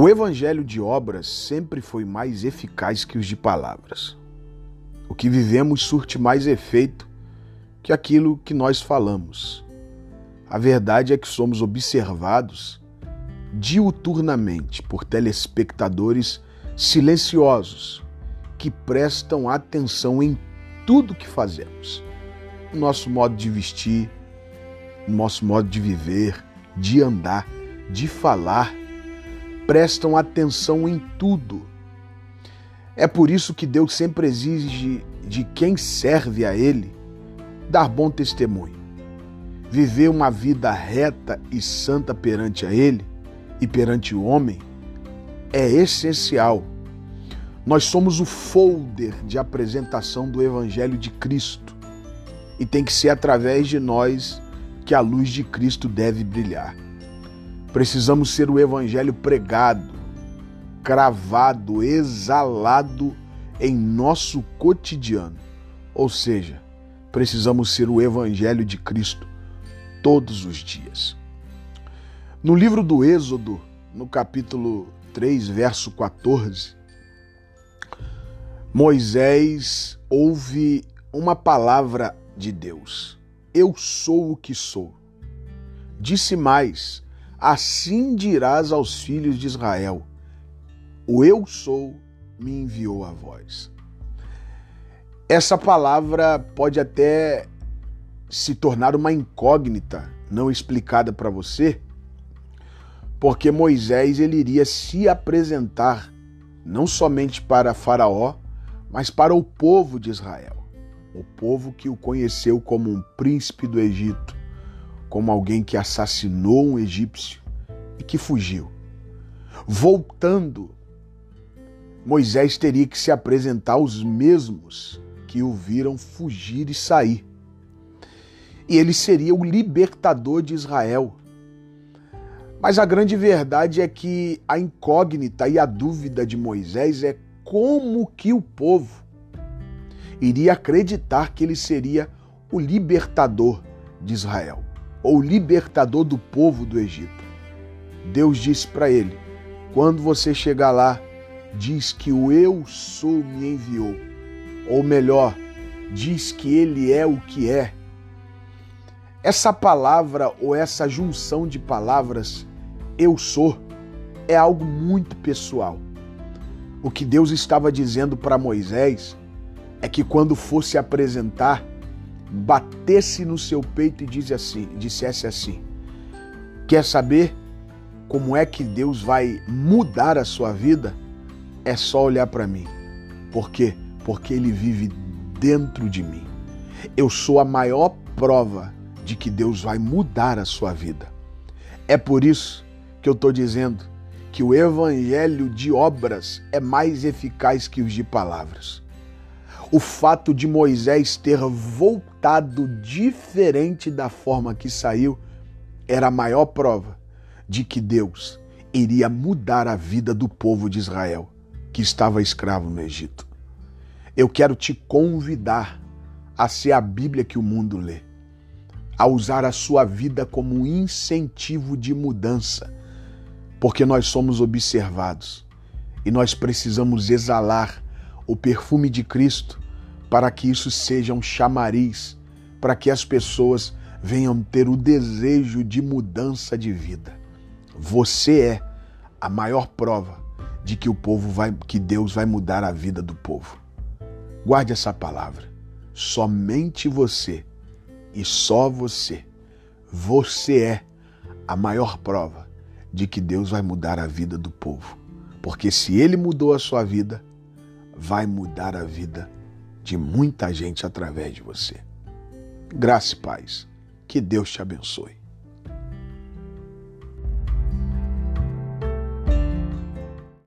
O evangelho de obras sempre foi mais eficaz que os de palavras. O que vivemos surte mais efeito que aquilo que nós falamos. A verdade é que somos observados diuturnamente por telespectadores silenciosos que prestam atenção em tudo que fazemos. Nosso modo de vestir, nosso modo de viver, de andar, de falar, prestam atenção em tudo. É por isso que Deus sempre exige de quem serve a Ele dar bom testemunho, viver uma vida reta e santa perante a Ele e perante o homem é essencial. Nós somos o folder de apresentação do Evangelho de Cristo e tem que ser através de nós que a luz de Cristo deve brilhar. Precisamos ser o evangelho pregado, cravado, exalado em nosso cotidiano. Ou seja, precisamos ser o evangelho de Cristo todos os dias. No livro do Êxodo, no capítulo 3, verso 14, Moisés ouve uma palavra de Deus. Eu sou o que sou. Disse mais: assim dirás aos filhos de Israel, o eu sou me enviou a vós. Essa palavra pode até se tornar uma incógnita não explicada para você, porque Moisés ele iria se apresentar não somente para Faraó, mas para o povo de Israel, o povo que o conheceu como um príncipe do Egito, como alguém que assassinou um egípcio e que fugiu. Voltando, Moisés teria que se apresentar aos mesmos que o viram fugir e sair. E ele seria o libertador de Israel. Mas a grande verdade é que a incógnita e a dúvida de Moisés é como que o povo iria acreditar que ele seria o libertador de Israel, ou libertador do povo do Egito. Deus disse para ele: quando você chegar lá, diz que o eu sou me enviou, ou melhor, diz que ele é o que é. Essa palavra ou essa junção de palavras, eu sou, é algo muito pessoal. O que Deus estava dizendo para Moisés é que quando fosse apresentar, batesse no seu peito e dissesse assim: quer saber como é que Deus vai mudar a sua vida? É só olhar para mim. Por quê? Porque Ele vive dentro de mim. Eu sou a maior prova de que Deus vai mudar a sua vida. É por isso que eu estou dizendo que o evangelho de obras é mais eficaz que os de palavras. O fato de Moisés ter voltado diferente da forma que saiu era a maior prova de que Deus iria mudar a vida do povo de Israel, que estava escravo no Egito. Eu quero te convidar a ser a Bíblia que o mundo lê, a usar a sua vida como um incentivo de mudança, porque nós somos observados e nós precisamos exalar o perfume de Cristo, para que isso seja um chamariz, para que as pessoas venham ter o desejo de mudança de vida. Você é a maior prova de que que Deus vai mudar a vida do povo. Guarde essa palavra. Somente você e só você. Você é a maior prova de que Deus vai mudar a vida do povo. Porque se Ele mudou a sua vida, vai mudar a vida de muita gente através de você. Graça e paz. Que Deus te abençoe.